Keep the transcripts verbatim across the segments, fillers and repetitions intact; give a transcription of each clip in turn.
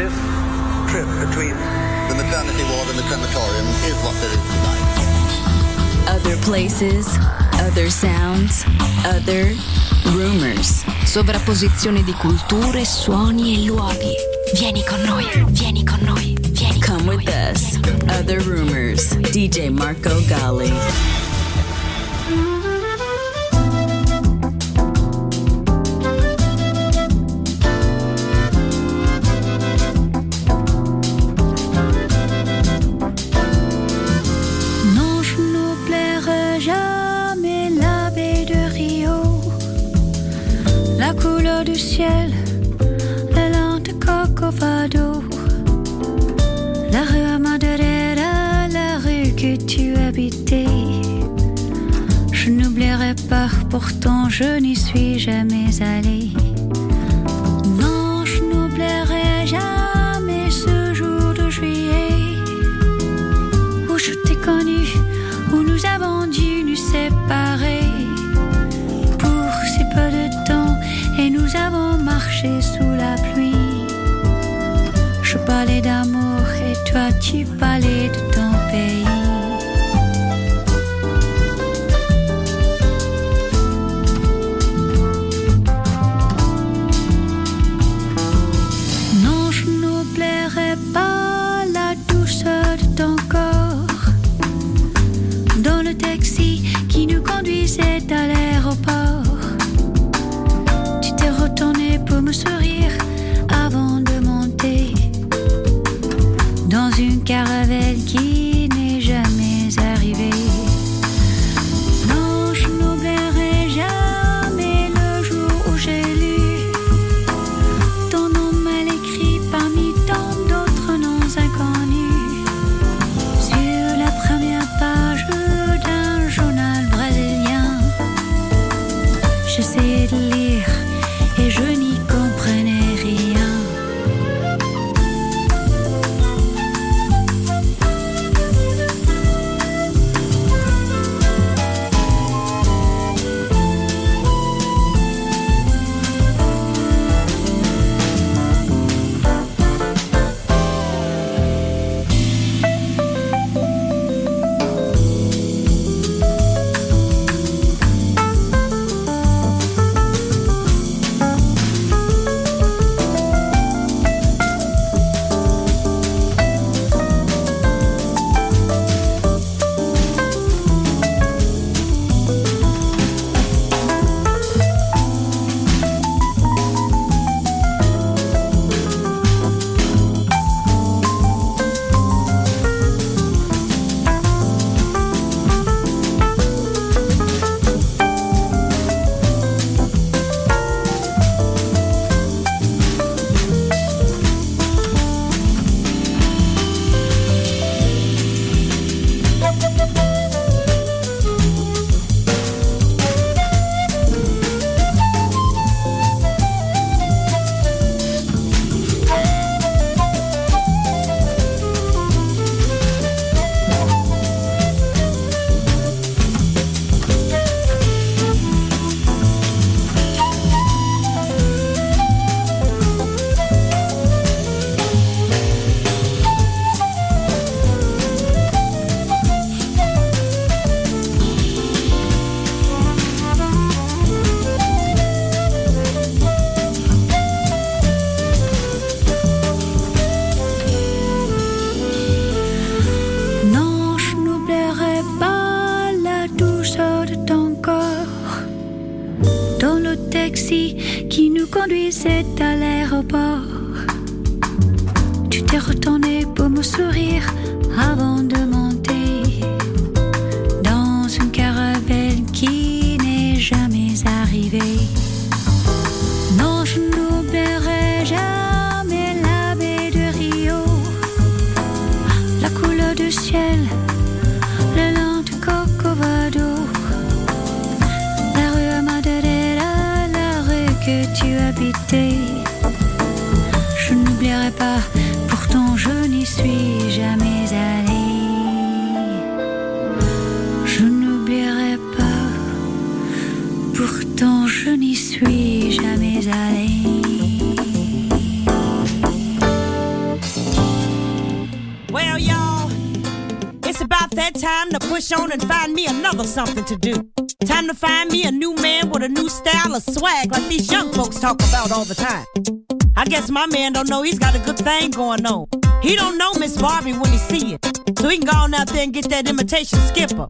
this trip between the maternity ward and the crematorium is what there is tonight. Other places, other sounds, other rumors. Sovrapposizione di culture, suoni e luoghi. Vieni con noi, vieni con noi, vieni con Come noi. With us. Other rumors. D J Marco Galli. Du ciel, la lente Corcovado, la rue Madeira, la rue que tu habitais. Je n'oublierai pas, pourtant je n'y suis jamais allée. Non, je n'oublierai jamais ce jour de juillet où je t'ai connu, où nous avons dû nous séparer pour si peu de temps. Et nous avons marché sous la pluie. Je parlais d'amour et toi tu parlais de ton pays. Non, je n'oublierai pas la douceur de ton corps dans le taxi qui nous conduisait à l'aéroport. Retourner pour me sourire avant de monter dans une caravelle qui n'est jamais arrivée. Non, je n'oublierai jamais le jour où j'ai lu ton nom mal écrit parmi tant d'autres noms inconnus sur la première page d'un journal brésilien. J'essayais de lire et je n'y comprenais rien. Non, je n'oublierai jamais la baie ciel, le lent du Corcovado, la rue Amadadera, la rue que tu habitais. Je n'oublierai pas, pourtant je n'y suis jamais allée. Je n'oublierai pas, pourtant je n'y suis jamais allée. That time to push on and find me another something to do. Time to find me a new man with a new style of swag like these young folks talk about all the time. I guess my man don't know he's got a good thing going on. He don't know Miss Barbie when he see it, so he can go on out there and get that imitation skipper.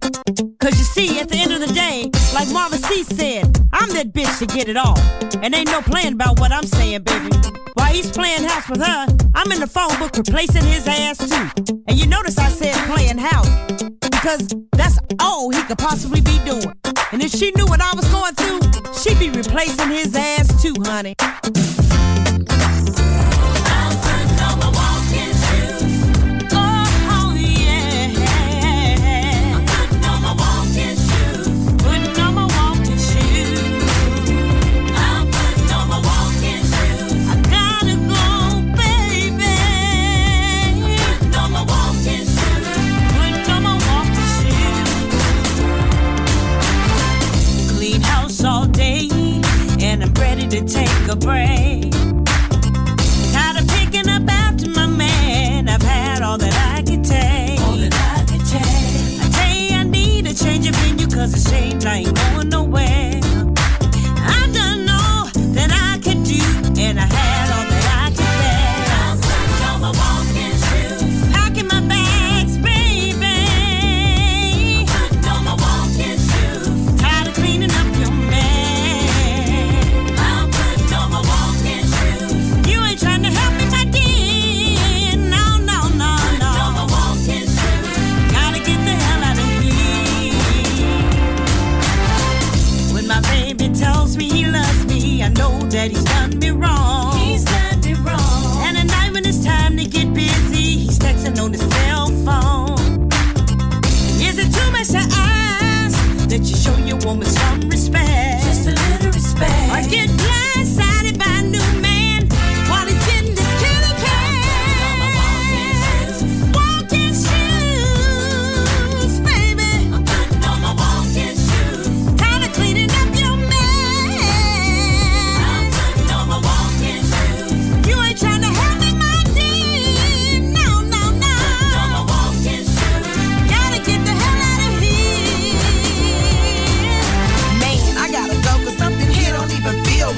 Cause you see, at the end of the day, like Marvin C said, I'm that bitch to get it all. And ain't no playing about what I'm saying, baby. While he's playing house with her, I'm in the phone book replacing his ass too. And you notice I said playing house, because that's all he could possibly be doing. And if she knew what I was going through, she'd be replacing his ass too, honey. To take a break, tired of picking up after my man. I've had all that I could take. All that I could take. I tell you I need a change of venue, cause it's shame I ain't going nowhere. I done all that I could do, and I had all that I could bear. I'm putting on my walking shoes, packing my bags, baby. I'm putting on my walking shoes, tired of cleaning up your mess. I know that he's done me wrong. He's done me wrong. And at night when it's time to get busy, he's texting on his cell phone. Is it too much to ask that you show your woman some respect? Just a little respect. Or get blindsided by a new man while he's getting this killer cash? I'm putting on my walking shoes, baby. I'm putting on my walking shoes. Tired of cleaning up your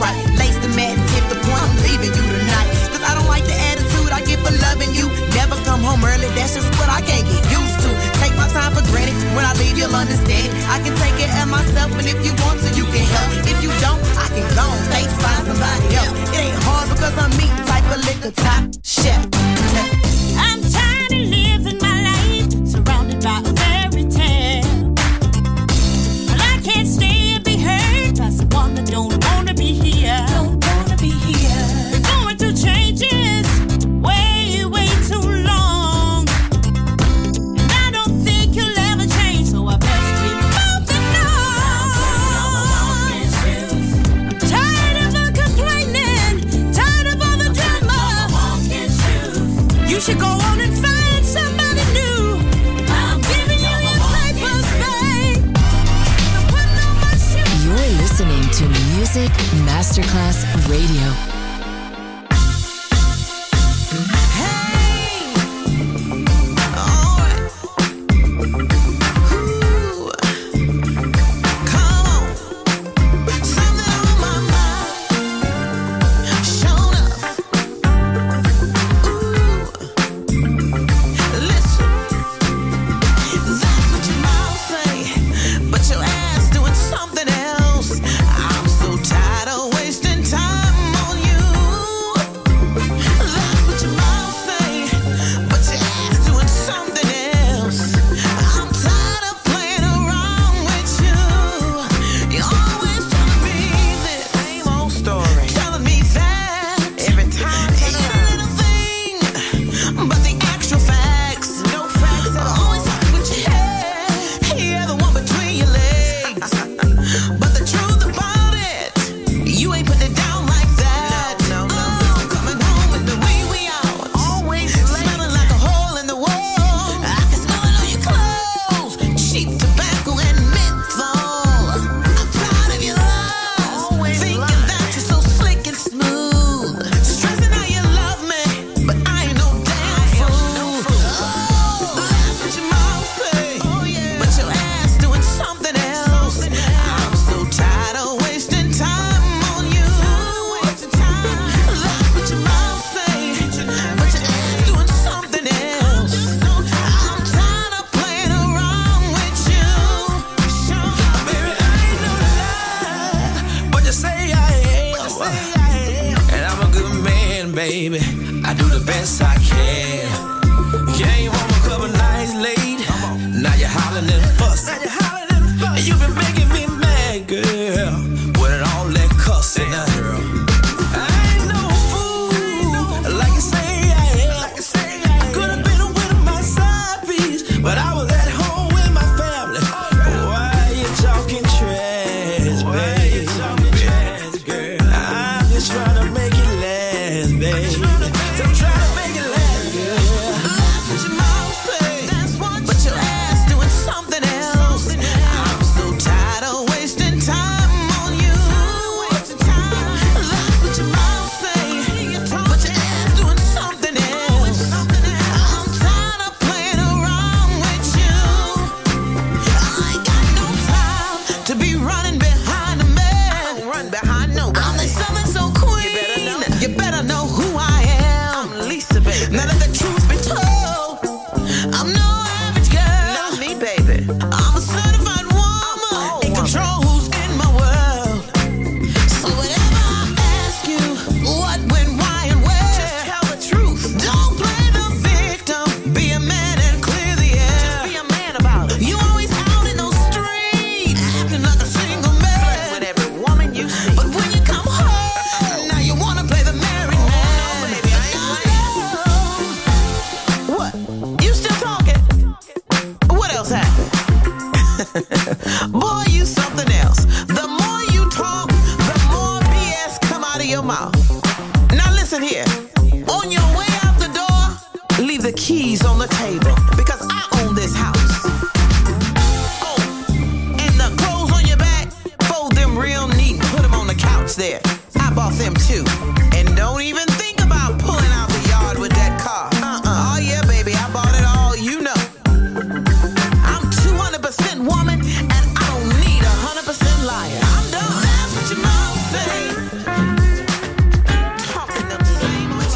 right. Lace the mat, tip the point, I'm leaving you tonight. Cause I don't like the attitude I get for loving you. Never come home early, that's just what I can't get used to. Take my time for granted, when I leave you'll understand. I can take it at myself, and if you want to, you can help. If you don't, I can go and face find somebody else. It ain't hard because I'm me, type of liquor, top chef. I'm tired of living my life, surrounded by a fairy tale. Well, I can't stay and be hurt by someone that don't should go on and find somebody new. I'm giving you your papers, babe. You're listening to Music Masterclass Radio. Hey! Oh! Ooh. Come on. Something on my mind. Shown up. Something else. I'm so tired of wasting time on you. baby, I do the best I can. Came home a couple nights late, now you're hollering and fussing, and you've been making me mad, girl, with all that cussing, girl. I ain't no fool, like you say I am. I could have been with my side piece, but I was at home with my family. Why are you talking trash, baby? I'm just trying to make it last, baby. I'm trying to make it last, girl. Laugh at your mouth, that's what you, but your ass doing something else. I'm so tired of wasting time on you. Laugh at your mouth, but your ass doing something else. I'm tired of playing around with you. I ain't got no time to be running behind a man. Run behind nobody. I'm the Southern Soul Queen. You better know. You better know who I am. I'm Lisa, baby. Now that the truth be told, I'm no average girl. Not me, baby. I'm a certified woman. In control who's in my world. So whatever I ask you, what, when, why, and where, just tell the truth. Don't play the victim. Be a man and clear the air. Just be a man about it. You always out in those streets, acting like a single man. Flirt with every woman you see. But when you come home, now you wanna play the married man. No, baby, I ain't playing. What? You still talking? What else happened? Boy, you something else. The more you talk, the more B S come out of your mouth. Now listen here. On your way out the door, leave the keys on the table because I own this house. Oh, and the clothes on your back, fold them real neat and put them on the couch there. I bought them too. And don't even think about pulling out the yard with that car. Uh-uh. Oh yeah, baby, I bought it all, you know. I'm two hundred percent woman and I don't need a one hundred percent liar. I'm done. That's what your mouth say. Talking them same lies.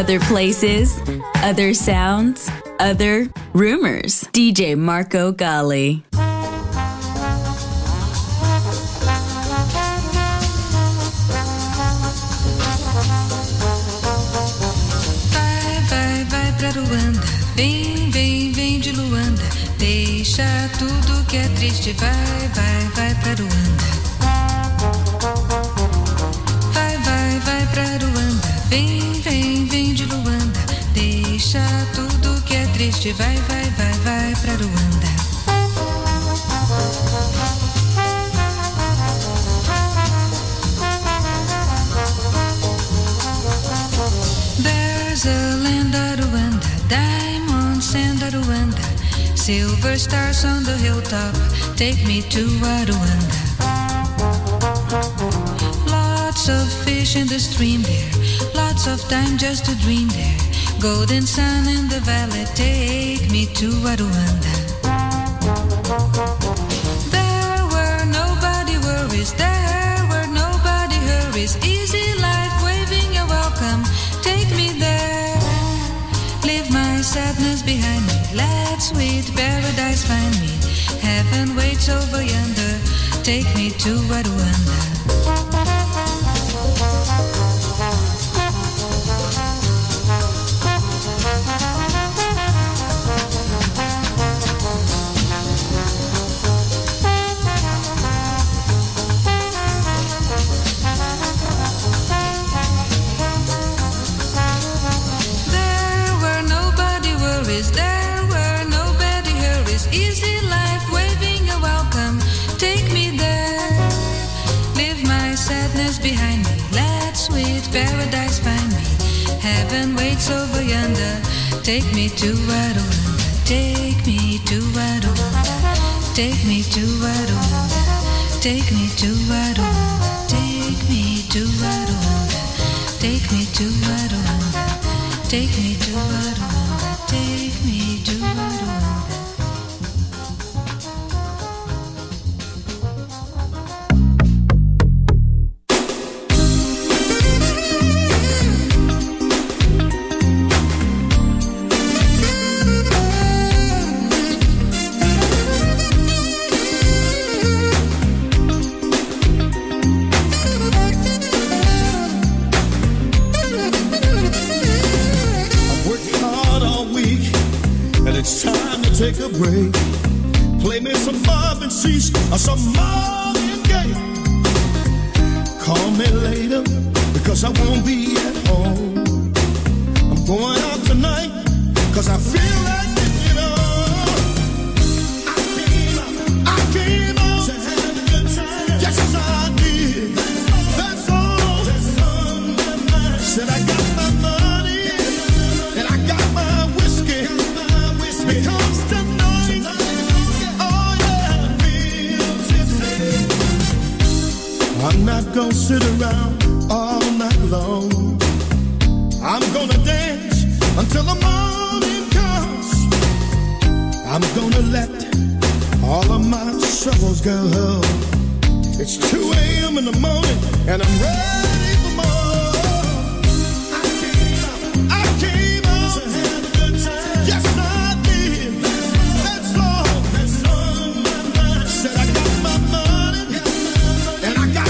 Other places, other sounds, other rumors. D J Marco Galli. Vai, vai, vai pra Aruanda. Vem, vem, vem de Luanda. Deixa tudo que é triste. Vai, vai, vai pra Aruanda. Vem, vem, vem de Luanda, deixa tudo que é triste, vai, vai, vai, vai pra Luanda. There's a land Aruanda, diamonds and Aruanda, silver stars on the hilltop, take me to Aruanda. Lots of fish in the stream there. Lots of time just to dream there. Golden sun in the valley, take me to Aruanda. There were nobody worries, there were nobody hurries. Easy life waving a welcome, take me there. Leave my sadness behind me, let sweet paradise find me. Heaven waits over yonder, take me to Aruanda. Paradise find me, heaven waits over yonder. Take me to Aruanda, take me to Aruanda, take me to Aruanda, take me to Aruanda, take me to Aruanda, take me to Aruanda, take me to Aruanda, take me to Aruanda. Some Marvin Gaye. Call me later because I won't be at home. I'm going out tonight because I feel like it all. I came out, I came out to have a good time. Yes, I did. That's all. That's all. Said I got my money and I got my whiskey because tonight. I'm not gonna sit around all night long. I'm gonna dance until the morning comes. I'm gonna let all of my troubles go. It's two a.m. in the morning and I'm ready for more. I came out, I came out to have a good time. Yes, I did. That's all. That's all my mind. Said I got my money and I got.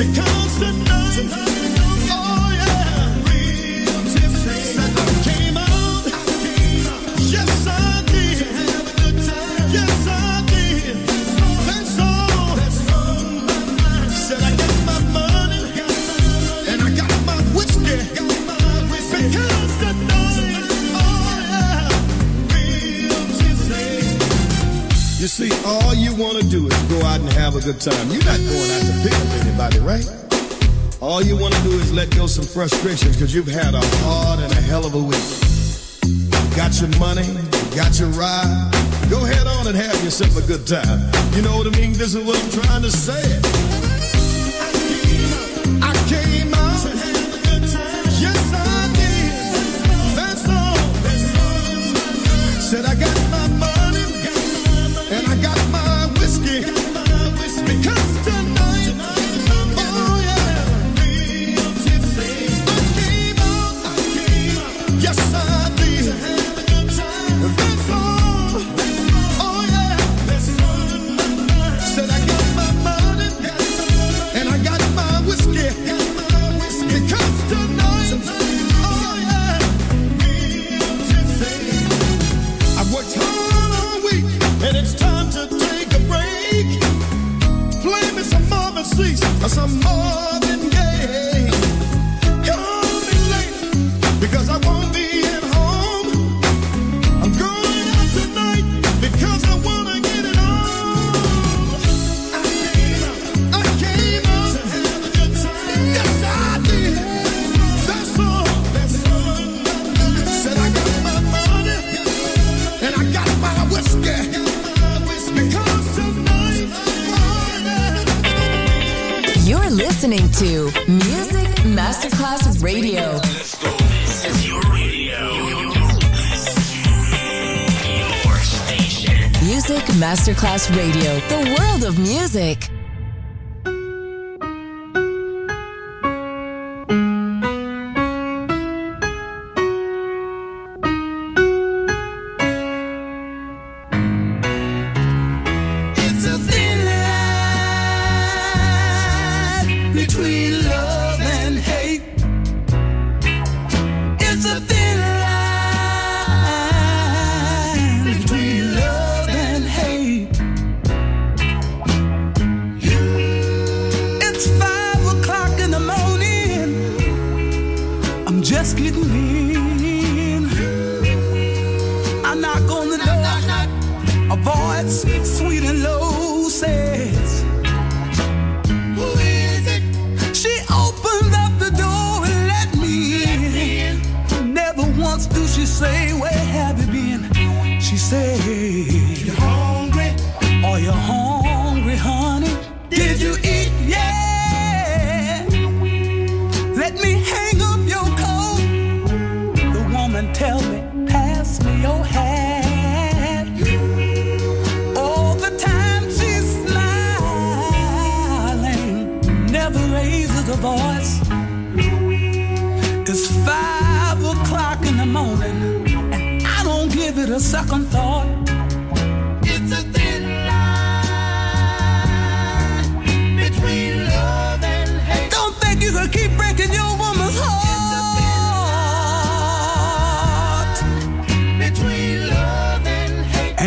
Because tonight, tonight, oh yeah, real tipsy. I came out, I came out. Yes, I did. To have a good time. Yes, I did. That's all. That's all my mind. Said I got my money, and I got my whiskey. Because tonight, oh yeah, real tipsy. You see, all you wanna do is go out and have a good time. You're not going out to pick up anybody, right? All you want to do is let go some frustrations because you've had a hard and a hell of a week. You got your money, you got your ride. Go ahead on and have yourself a good time. You know what I mean? This is what I'm trying to say. I came out to have a good time. Yes, I did. That's all. That's all. Said I got my money and I got my whiskey because tonight. Oh yeah, real tipsy. some more than gay. Coming late because I won't be at home. I'm going out tonight because I wanna get it on. I came out, I came out to have a good time. Yes, I did. That's all. That's all. Said I got my money and I got my whiskey. Listening to Music Masterclass Radio. Let's go. This is your radio. Your station. Music Masterclass Radio. The world of music.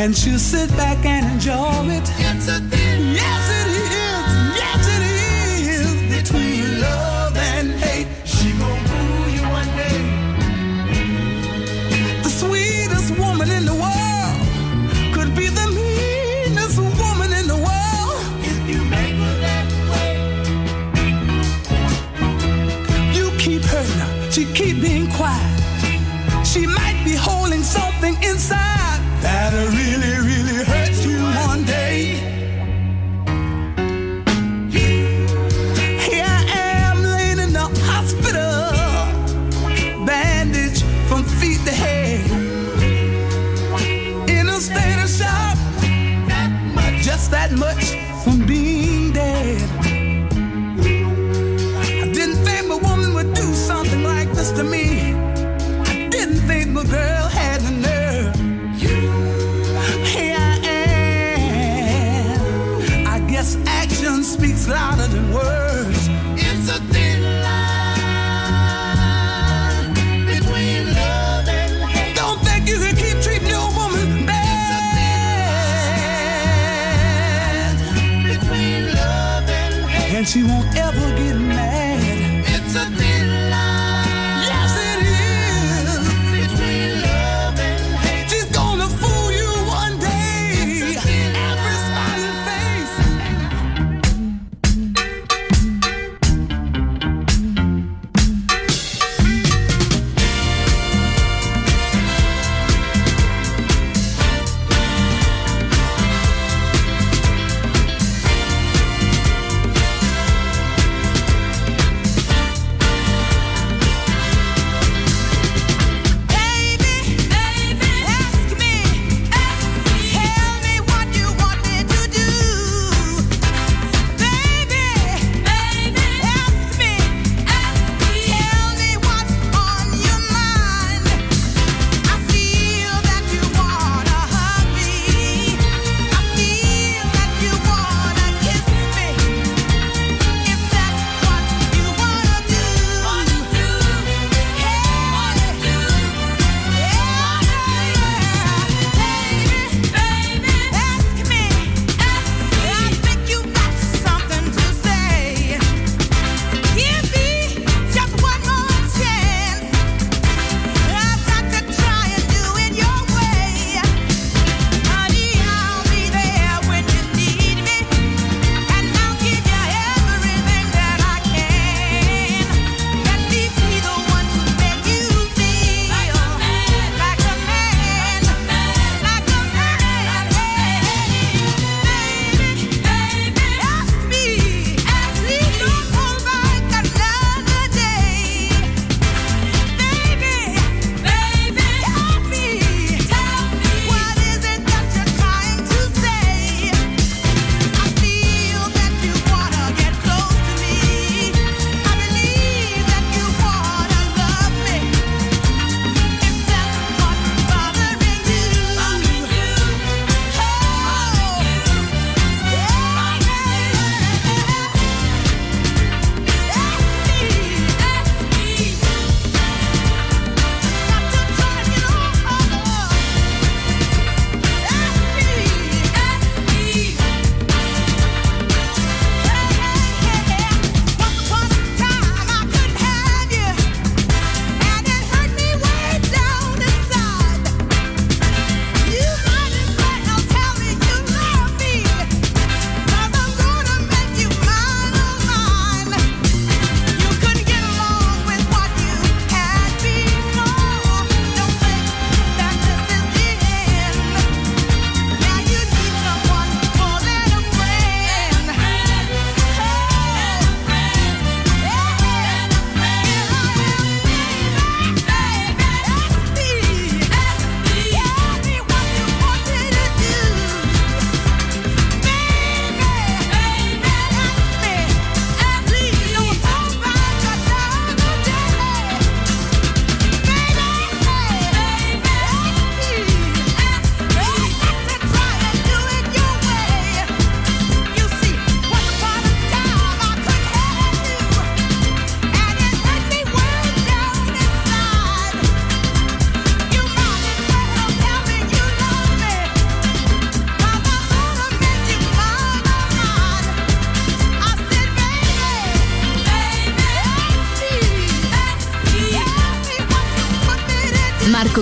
And she'll sit back and enjoy it. It's a thing. Yes, it is. Yes, it is. Between love and hate, she gon' fool you one day. The sweetest woman in the world could be the meanest woman in the world. If you make her that way, you keep hurting her. She keep being quiet. She might be holding something inside. That'll really, really hurt you one day. Here I am laying in the hospital, bandaged from feet to head, in a state of shock, just that much from being dead. I didn't think a woman would do something like this to me. I didn't think a girl had the nerve. Action speaks louder than words. It's a thin line between love and hate. Don't think you can keep treating your woman bad. It's a thin line between love and hate. And she won't ever get mad. It's a thin line. Yes, it is. Between love and hate. She's gonna fool you one day. Marco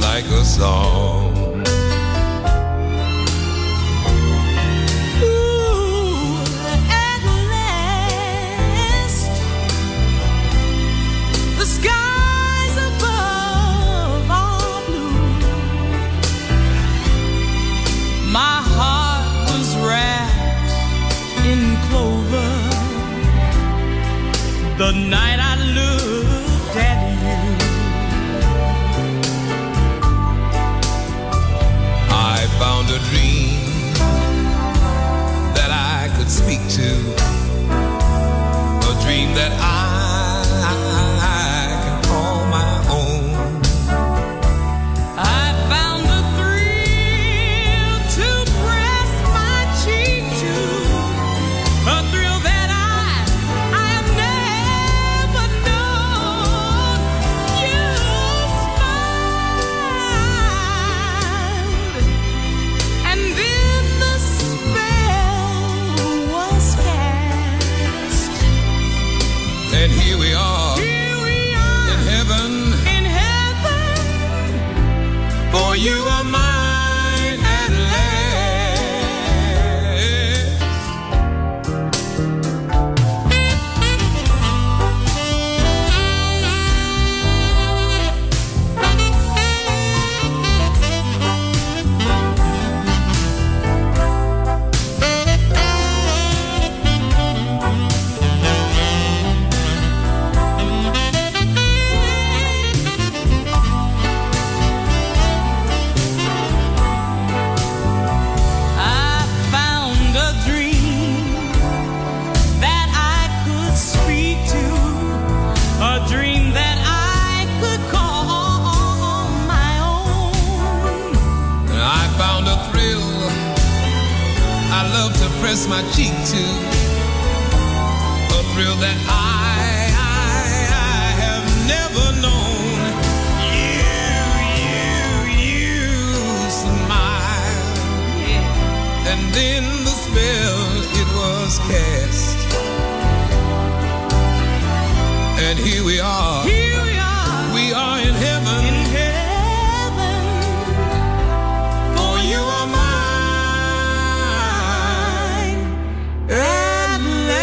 Like a song. Ooh, at last, the skies above are blue. My heart was wrapped in clover the night I looked at you. Found a dream that I could speak to, a dream that I, I can call my own. I found a thrill to press my cheek to, a thrill that I, I've never known. You smiled. And here we are, here we are in heaven, in heaven, for you are mine at last. Press my cheek to a thrill that I, I, I have never known. You, you, you smile, yeah. And then the spell it was cast, and here we are, here we are, we are in heaven, in heaven, for you are my. At last.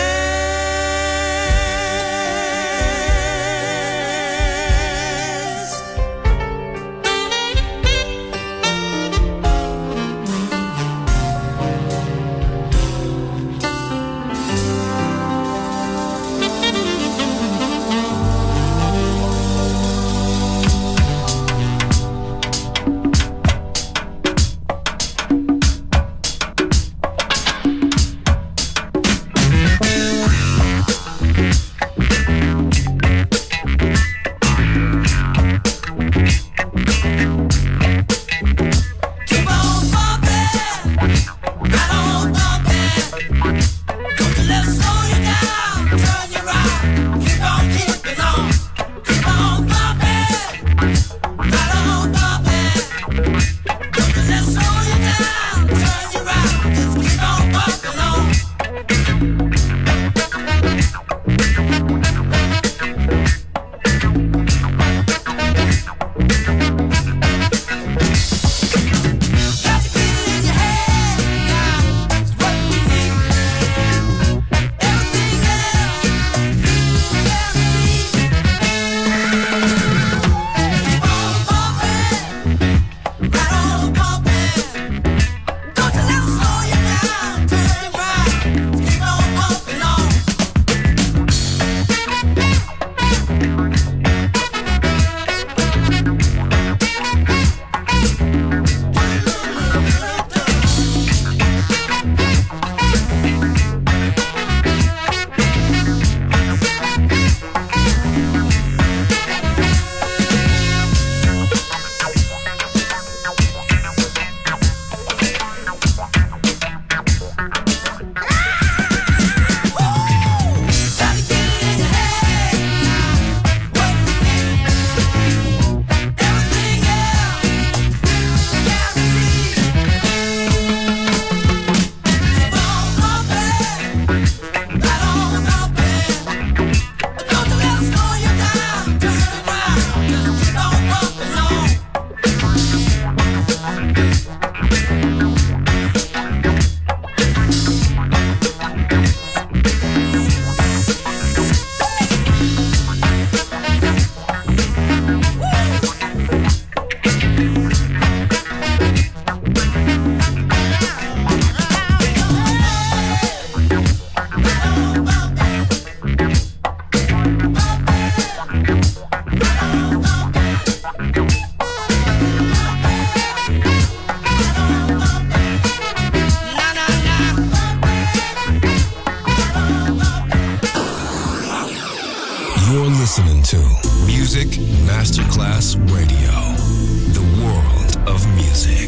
Masterclass Radio, the world of music.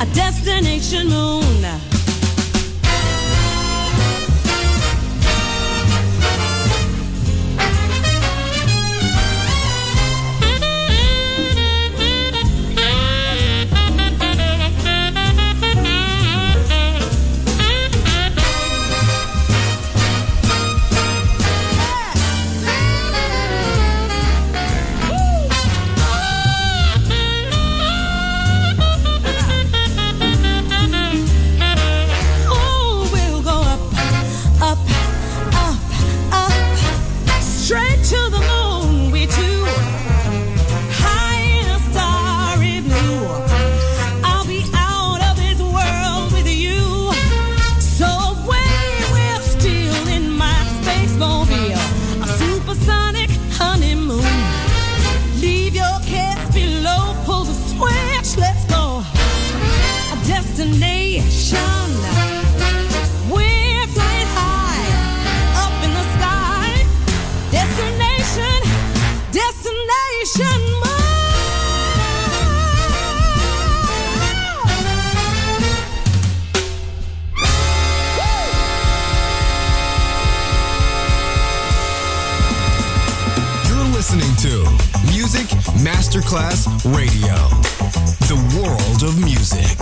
a destination moon. Masterclass Radio, the world of music.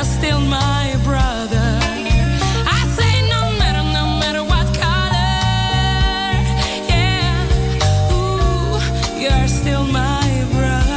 Still my brother.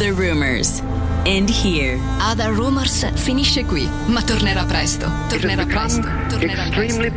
Other Rumors. And here. Other Rumors finisce qui, ma tornerà presto. Tornerà presto. Tornerà presto.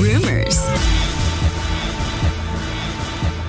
rumors.